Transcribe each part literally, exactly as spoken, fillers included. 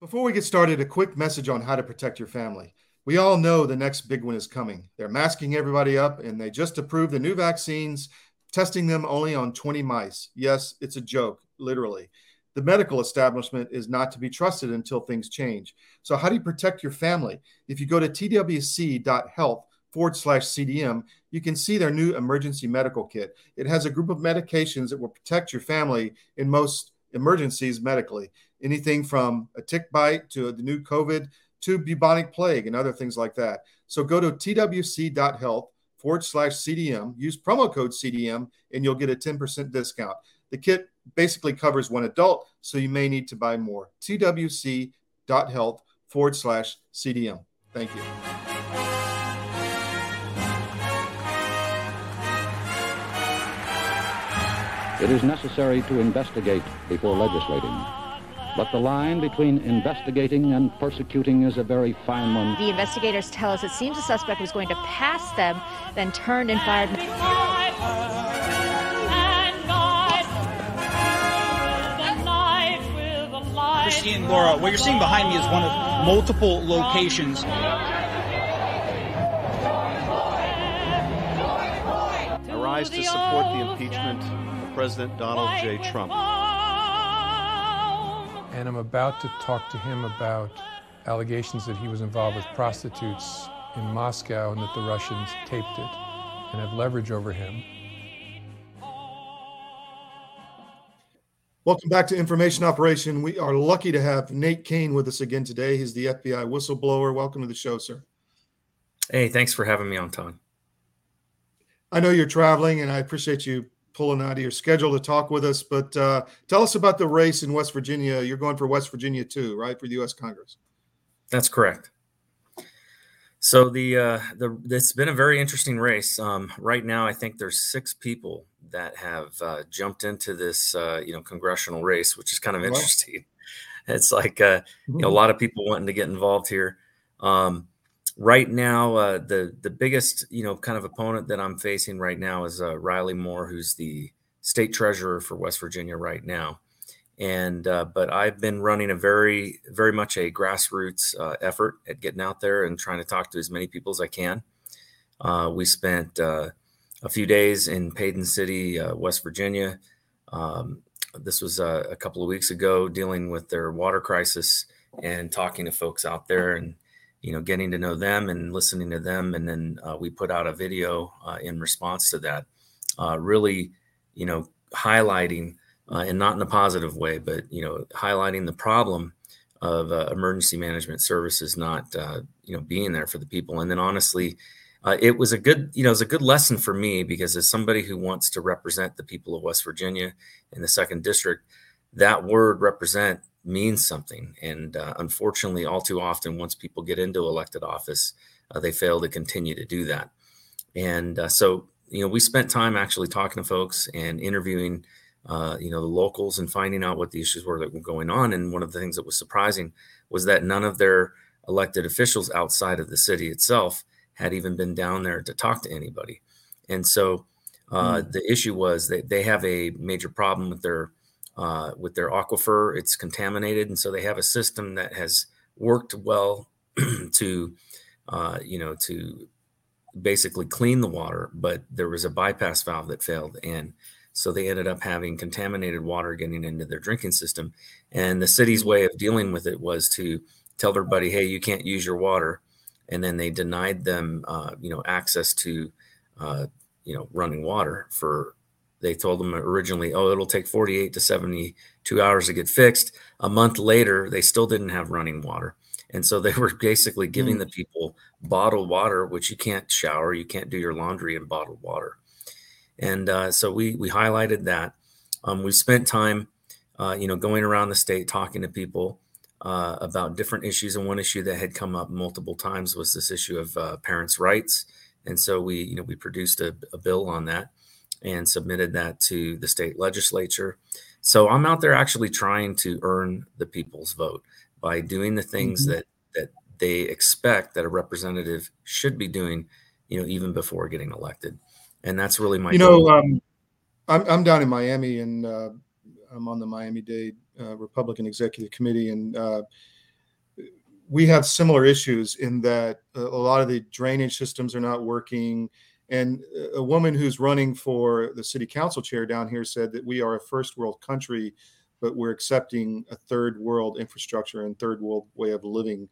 Before we get started, a quick message on how to protect your family. We all know the next big one is coming. They're masking everybody up, and they just approved the new vaccines, testing them only on twenty mice. Yes, it's a joke, literally. The medical establishment is not to be trusted until things change. So how do you protect your family? If you go to twc.health forward slash CDM, you can see their new emergency medical kit. It has a group of medications that will protect your family in most emergencies medically. Anything from a tick bite to the new COVID to bubonic plague and other things like that. So go to twc.health forward slash CDM, use promo code C D M, and you'll get a ten percent discount. The kit basically covers one adult, so you may need to buy more. twc.health forward slash CDM. Thank you. It is necessary to investigate before legislating. But the line between investigating and persecuting is a very fine one. The investigators tell us it seems the suspect was going to pass them, then turned and fired. Christine, Laura, what you're seeing behind me is one of multiple locations. I rise to support the impeachment of President Donald J. Trump. And I'm about to talk to him about allegations that he was involved with prostitutes in Moscow and that the Russians taped it and have leverage over him. Welcome back to Information Operation. We are lucky to have Nate Cain with us again today. He's the F B I whistleblower. Welcome to the show, sir. Hey, thanks for having me on, Tom. I know you're traveling, and I appreciate you pulling out of your schedule to talk with us, but uh, tell us about the race in West Virginia. You're going for West Virginia too, right, for the U S Congress? That's correct. So the uh, the it's been a very interesting race. Um, right now, I think there's six people that have uh, jumped into this, uh, you know, congressional race, which is kind of interesting. Wow. It's like uh, you know, a lot of people wanting to get involved here. Um, right now, uh, the the biggest, you know, kind of opponent that I'm facing right now is uh, Riley Moore, who's the state treasurer for West Virginia right now. And uh, but I've been running a very, very much a grassroots uh, effort at getting out there and trying to talk to as many people as I can. Uh, we spent uh, a few days in Paden City, uh, West Virginia. Um, this was uh, a couple of weeks ago, dealing with their water crisis and talking to folks out there and, you know, getting to know them and listening to them. And then uh, we put out a video uh, in response to that, uh, really, you know, highlighting Uh, and not in a positive way, but, you know, highlighting the problem of uh, emergency management services not, uh, you know, being there for the people. And then honestly, uh, it was a good, you know, it's a good lesson for me, because as somebody who wants to represent the people of West Virginia in the second district, that word represent means something. And uh, unfortunately, all too often, once people get into elected office, uh, they fail to continue to do that. And uh, so, you know, we spent time actually talking to folks and interviewing Uh, you know, the locals and finding out what the issues were that were going on. And one of the things that was surprising was that none of their elected officials outside of the city itself had even been down there to talk to anybody. And so uh, mm. the issue was that they have a major problem with their uh, with their aquifer. It's contaminated. And so they have a system that has worked well to, uh, you know, to basically clean the water. But there was a bypass valve that failed, and so they ended up having contaminated water getting into their drinking system. And the city's way of dealing with it was to tell everybody, hey, you can't use your water. And then they denied them, uh, you know, access to, uh, you know, running water for, they told them originally, oh, it'll take forty-eight to seventy-two hours to get fixed. A month later, they still didn't have running water. And so they were basically giving mm. the people bottled water, which you can't shower, you can't do your laundry in bottled water. And uh, so we we highlighted that. Um, we spent time, uh, you know, going around the state talking to people uh, about different issues. And one issue that had come up multiple times was this issue of uh, parents' rights. And so we, you know, we produced a, a bill on that and submitted that to the state legislature. So I'm out there actually trying to earn the people's vote by doing the things mm-hmm. that that they expect that a representative should be doing, you know, even before getting elected. And that's really my, you know, um, I'm, I'm down in Miami, and uh, I'm on the Miami-Dade uh, Republican Executive Committee. And uh, we have similar issues in that a lot of the drainage systems are not working. And a woman who's running for the city council chair down here said that we are a first world country, but we're accepting a third world infrastructure and third world way of living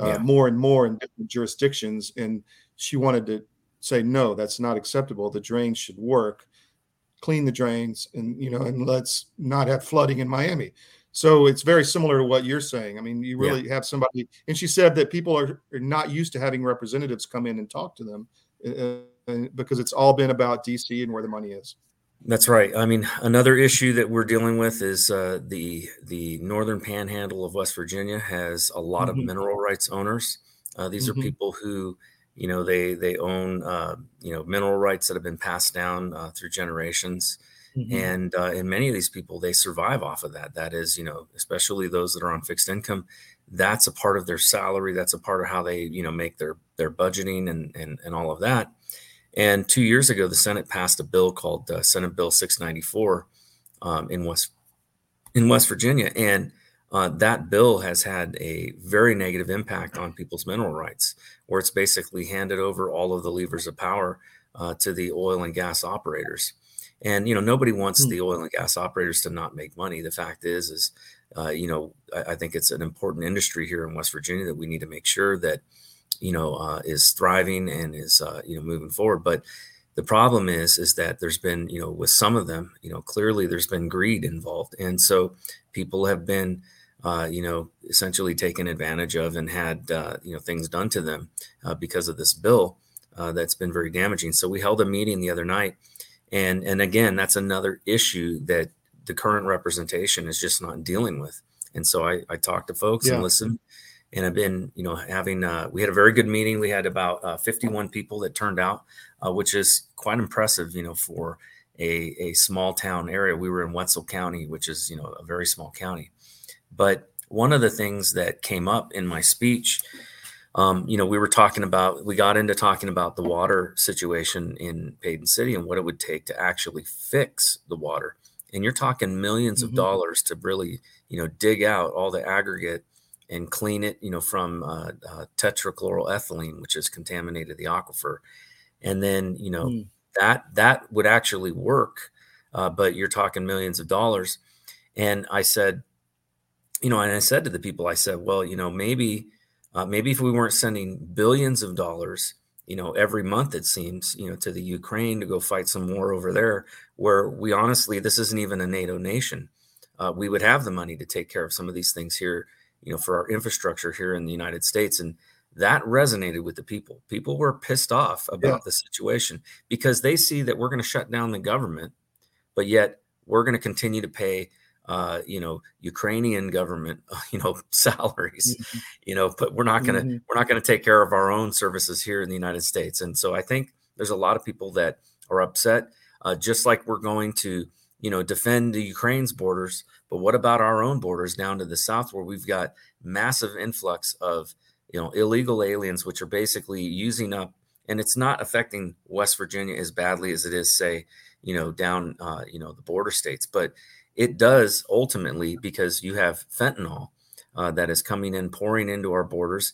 uh, yeah. more and more in different jurisdictions. And she wanted to say, no, that's not acceptable. The drains should work. Clean the drains and, you know, and let's not have flooding in Miami. So it's very similar to what you're saying. I mean, you really yeah. have somebody. And she said that people are, are not used to having representatives come in and talk to them uh, because it's all been about D C and where the money is. That's right. I mean, another issue that we're dealing with is uh, the the northern panhandle of West Virginia has a lot mm-hmm. of mineral rights owners. Uh, these mm-hmm. are people who, you know, they they own, uh, you know, mineral rights that have been passed down uh, through generations. Mm-hmm. And uh, and many of these people, they survive off of that. That is, you know, especially those that are on fixed income, that's a part of their salary. That's a part of how they, you know, make their their budgeting and and, and all of that. And two years ago, the Senate passed a bill called uh, Senate Bill six ninety-four um, in West in West Virginia. And uh, that bill has had a very negative impact on people's mineral rights, where it's basically handed over all of the levers of power uh, to the oil and gas operators. And, you know, nobody wants the oil and gas operators to not make money. The fact is, is, uh, you know, I, I think it's an important industry here in West Virginia that we need to make sure that, you know, uh, is thriving and is, uh, you know, moving forward. But the problem is, is that there's been, you know, with some of them, you know, clearly there's been greed involved. And so people have been, uh, you know, essentially taken advantage of and had, uh, you know, things done to them uh, because of this bill uh, that's been very damaging. So we held a meeting the other night. And and again, that's another issue that the current representation is just not dealing with. And so I, I talked to folks yeah. and listened, and I've been, you know, having uh, we had a very good meeting. We had about uh, fifty-one people that turned out, uh, which is quite impressive, you know, for a, a small town area. We were in Wetzel County, which is, you know, a very small county. But one of the things that came up in my speech, Um, you know, we were talking about, we got into talking about the water situation in Paden City and what it would take to actually fix the water. And you're talking millions mm-hmm. of dollars to really, you know, dig out all the aggregate and clean it, you know, from uh, uh, tetrachloroethylene, which has contaminated the aquifer. And then, you know, mm. that that would actually work, uh, but you're talking millions of dollars. And I said, you know, and I said to the people, I said, well, you know, maybe Uh, maybe if we weren't sending billions of dollars, you know, every month, it seems, you know, to the Ukraine to go fight some war over there, where we honestly, this isn't even a NATO nation. Uh, we would have the money to take care of some of these things here, you know, for our infrastructure here in the United States. And that resonated with the people. People were pissed off about yeah. the situation because they see that we're going to shut down the government, but yet we're going to continue to pay Uh, you know, Ukrainian government, you know, salaries, mm-hmm. you know, but we're not gonna mm-hmm. we're not gonna take care of our own services here in the United States. And so I think there's a lot of people that are upset, uh, just like we're going to, you know, defend the Ukraine's borders. But what about our own borders down to the south, where we've got massive influx of, you know, illegal aliens, which are basically using up, and it's not affecting West Virginia as badly as it is, say, you know, down, uh, you know, the border states, but it does ultimately, because you have fentanyl uh, that is coming in, pouring into our borders.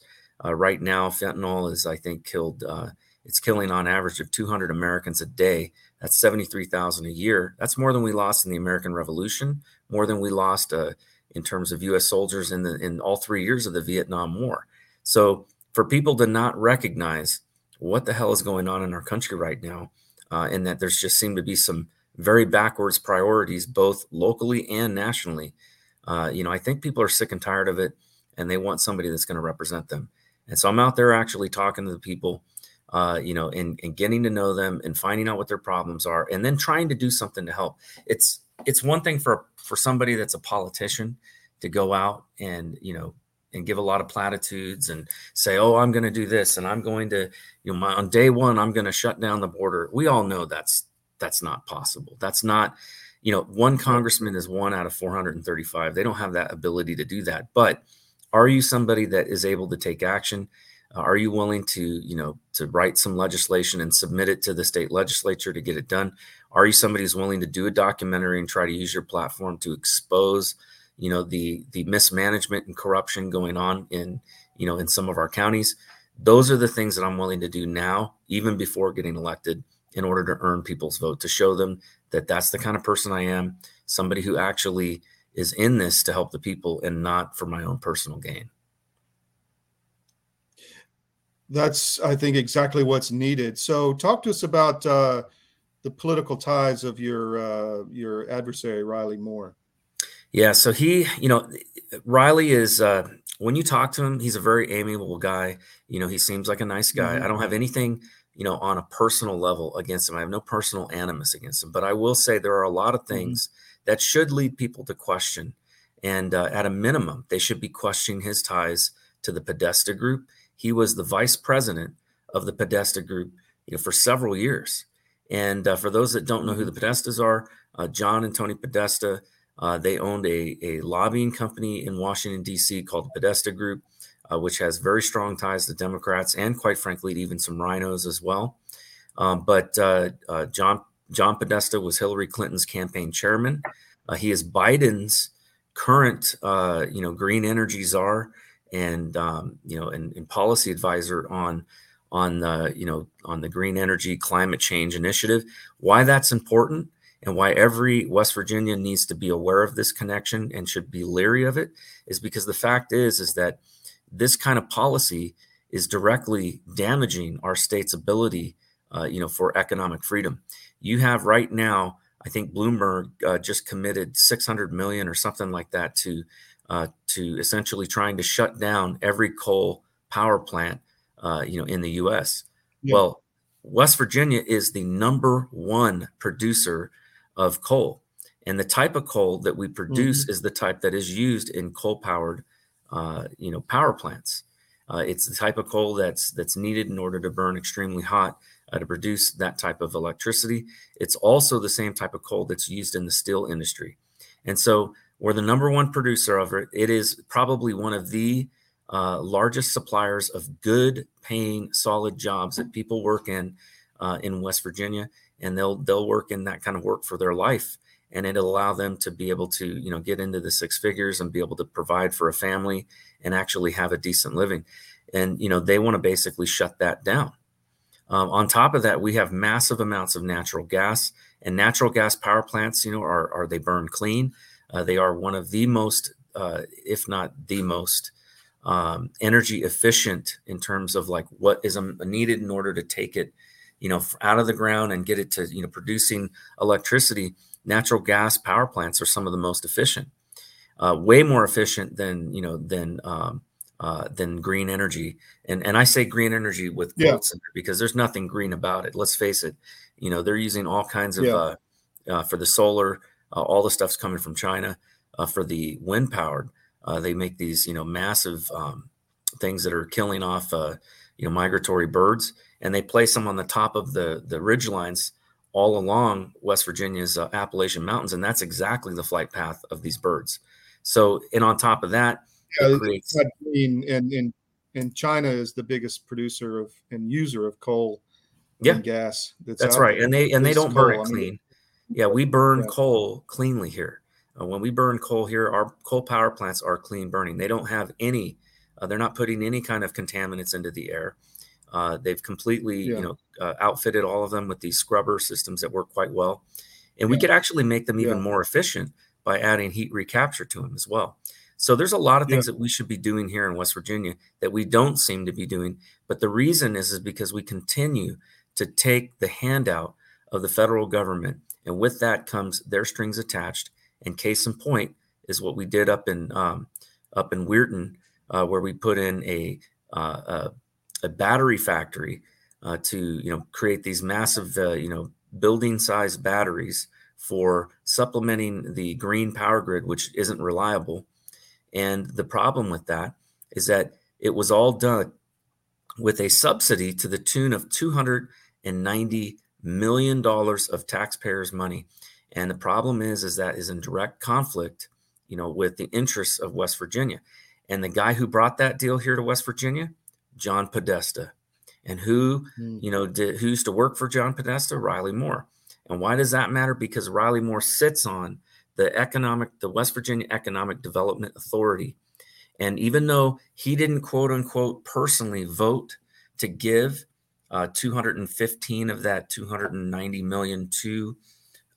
Uh, right now, fentanyl is, I think, killed. Uh, it's killing on average of two hundred Americans a day. That's seventy-three thousand a year. That's more than we lost in the American Revolution, more than we lost uh, in terms of U S soldiers in the in all three years of the Vietnam War. So for people to not recognize what the hell is going on in our country right now, uh, and that there's just seem to be some very backwards priorities, both locally and nationally. Uh, you know, I think people are sick and tired of it, and they want somebody that's going to represent them. And so I'm out there actually talking to the people, uh, you know, and, and getting to know them and finding out what their problems are, and then trying to do something to help. It's it's one thing for for somebody that's a politician to go out and, you know, and give a lot of platitudes and say, oh, I'm going to do this, and I'm going to, you know, my, on day one, I'm going to shut down the border. We all know that's That's not possible. That's not, you know, one congressman is one out of four hundred thirty-five. They don't have that ability to do that. But are you somebody that is able to take action? Uh, are you willing to, you know, to write some legislation and submit it to the state legislature to get it done? Are you somebody who's willing to do a documentary and try to use your platform to expose, you know, the the mismanagement and corruption going on in, you know, in some of our counties. Those are the things that I'm willing to do now, even before getting elected, in order to earn people's vote, to show them that that's the kind of person I am, somebody who actually is in this to help the people and not for my own personal gain. That's, I think, exactly what's needed. So talk to us about uh, the political ties of your uh, your adversary, Riley Moore. Yeah, so he, you know, Riley is, uh, when you talk to him, he's a very amiable guy. You know, he seems like a nice guy. Mm-hmm. I don't have anything, you know, on a personal level against him. I have no personal animus against him. But I will say there are a lot of things mm-hmm. that should lead people to question. And uh, at a minimum, they should be questioning his ties to the Podesta Group. He was the vice president of the Podesta Group, you know, for several years. And uh, for those that don't know who the Podestas are, uh, John and Tony Podesta, uh, they owned a, a lobbying company in Washington, D C called the Podesta Group, uh, which has very strong ties to Democrats and, quite frankly, even some rhinos as well. Um, but uh, uh, John, John Podesta was Hillary Clinton's campaign chairman. Uh, he is Biden's current, uh, you know, green energy czar. And, um, you know, and, and policy advisor on on, the, you know, on the green energy climate change initiative. Why that's important and why every West Virginian needs to be aware of this connection and should be leery of it is because the fact is, is that this kind of policy is directly damaging our state's ability, uh, you know, for economic freedom. You have right now, I think Bloomberg uh, just committed six hundred million or something like that to Uh, to essentially trying to shut down every coal power plant, uh, you know, in the U S. Yeah. Well, West Virginia is the number one producer of coal. And the type of coal that we produce mm-hmm. is the type that is used in coal-powered, uh, you know, power plants. Uh, it's the type of coal that's that's needed in order to burn extremely hot uh, to produce that type of electricity. It's also the same type of coal that's used in the steel industry. And so we're the number one producer of it. It is probably one of the uh, largest suppliers of good paying, solid jobs that people work in uh, in West Virginia. And they'll they'll work in that kind of work for their life. And it'll allow them to be able to, you know, get into the six figures and be able to provide for a family and actually have a decent living. And, you know, they want to basically shut that down. Um, on top of that, we have massive amounts of natural gas and natural gas power plants, you know, are, are they burn clean. Uh, they are one of the most, uh, if not the most, um, energy efficient in terms of like what is needed in order to take it, you know, out of the ground and get it to, you know, producing electricity. Natural gas power plants are some of the most efficient, uh, way more efficient than, you know, than um, uh, than green energy. And and I say green energy with quotes yeah. because there's nothing green about it. Let's face it, you know, they're using all kinds of yeah. uh, uh, for the solar. Uh, all the stuff's coming from China uh, for the wind powered. Uh, they make these, you know, massive um, things that are killing off, uh, you know, migratory birds, and they place them on the top of the the ridge lines all along West Virginia's uh, Appalachian Mountains, and that's exactly the flight path of these birds. So, and on top of that, yeah, it creates- and, and and China is the biggest producer of and user of coal yeah. and gas. That's, that's right, there. and they and they don't coal, burn it clean. I mean, Yeah, we burn yeah. coal cleanly here. Uh, when we burn coal here, our coal power plants are clean burning. They don't have any, uh, they're not putting any kind of contaminants into the air. Uh, they've completely, yeah. you know, uh, outfitted all of them with these scrubber systems that work quite well. And yeah. we could actually make them even yeah. more efficient by adding heat recapture to them as well. So there's a lot of things yeah. that we should be doing here in West Virginia that we don't seem to be doing. But the reason is, is because we continue to take the handout of the federal government. And with that comes their strings attached. And case in point is what we did up in um, up in Weirton, uh, where we put in a uh, a, a battery factory uh, to you know create these massive uh, you know building-sized batteries for supplementing the green power grid, which isn't reliable. And the problem with that is that it was all done with a subsidy to the tune of two hundred ninety million dollars of taxpayers' money. And the problem is, is that is in direct conflict, you know, with the interests of West Virginia. And the guy who brought that deal here to West Virginia, John Podesta. And who, mm. you know, did, who used to work for John Podesta? Riley Moore. And why does that matter? Because Riley Moore sits on the economic, the West Virginia Economic Development Authority. And even though he didn't, quote unquote, personally vote to give uh, two hundred fifteen of that two hundred ninety million to,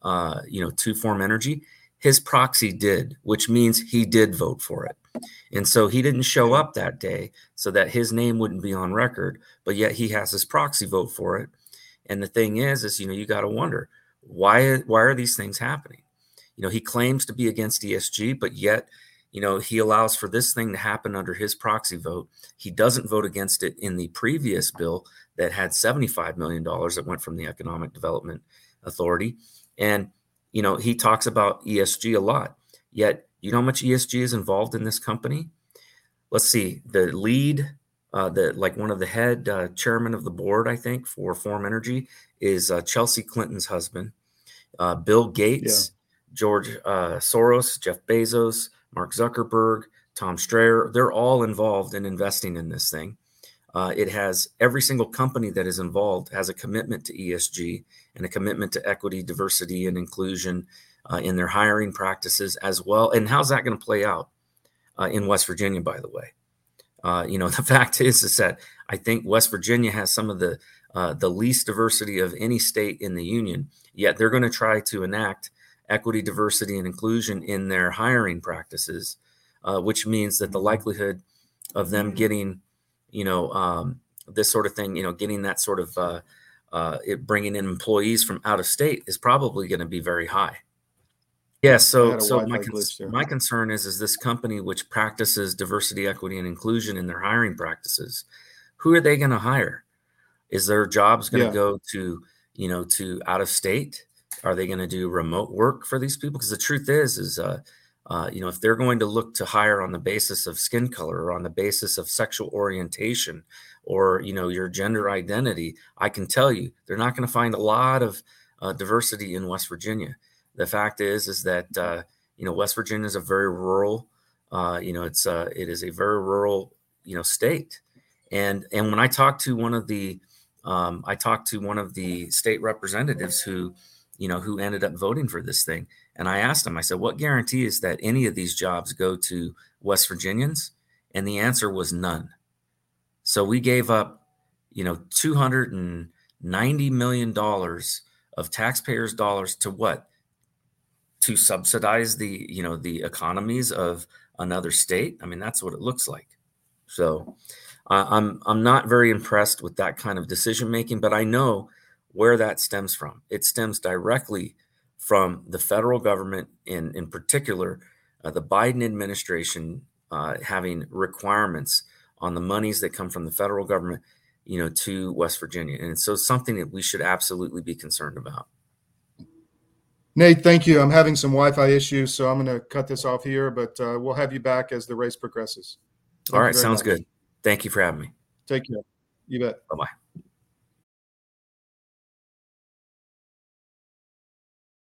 uh, you know, to Forum Energy, his proxy did, which means he did vote for it. And so he didn't show up that day so that his name wouldn't be on record, but yet he has his proxy vote for it. And the thing is, is, you know, you got to wonder, why, why are these things happening? You know, he claims to be against E S G, but yet, you know, he allows for this thing to happen under his proxy vote. He doesn't vote against it in the previous bill that had seventy-five million dollars that went from the Economic Development Authority. And, you know, he talks about E S G a lot, yet you know how much E S G is involved in this company? Let's see, the lead, uh, the like one of the head uh, chairman of the board, I think, for Forum Energy is uh, Chelsea Clinton's husband, uh, Bill Gates, yeah. George uh, Soros, Jeff Bezos, Mark Zuckerberg, Tom Steyer. They're all involved in investing in this thing. Uh, it has every single company that is involved has a commitment to E S G and a commitment to equity, diversity, and inclusion uh, in their hiring practices as well. And how's that going to play out uh, in West Virginia, by the way? Uh, you know, the fact is, is that I think West Virginia has some of the uh, the least diversity of any state in the union, yet they're going to try to enact equity, diversity, and inclusion in their hiring practices, uh, which means that the likelihood of them getting you know, um, this sort of thing, you know, getting that sort of uh, uh, it bringing in employees from out of state is probably going to be very high. Yeah. So so my, cons- my concern is, is this company, which practices diversity, equity, and inclusion in their hiring practices, who are they going to hire? Is their jobs going to yeah. go to, you know, to out of state? Are they going to do remote work for these people? Because the truth is, is, uh, Uh, you know, if they're going to look to hire on the basis of skin color or on the basis of sexual orientation or, you know, your gender identity, I can tell you they're not going to find a lot of uh, diversity in West Virginia. The fact is, is that, uh, you know, West Virginia is a very rural, uh, you know, it's uh, it is a very rural, you know, state. And and when I talked to one of the um, I talked to one of the state representatives who, you know, who ended up voting for this thing. And I asked him, I said, what guarantee is that any of these jobs go to West Virginians? And the answer was none. So we gave up, you know, two hundred ninety million dollars of taxpayers' dollars to what? To subsidize the, you know, the economies of another state. I mean, that's what it looks like. So uh, I'm I'm not very impressed with that kind of decision making, but I know where that stems from. It stems directly from the federal government, in in particular, uh, the Biden administration uh, having requirements on the monies that come from the federal government, you know, to West Virginia. And so it's something that we should absolutely be concerned about. Nate, thank you. I'm having some Wi-Fi issues, so I'm going to cut this off here, but uh, we'll have you back as the race progresses. Thank All right. Sounds much. Good. Thank you for having me. Take care. You bet. Bye-bye.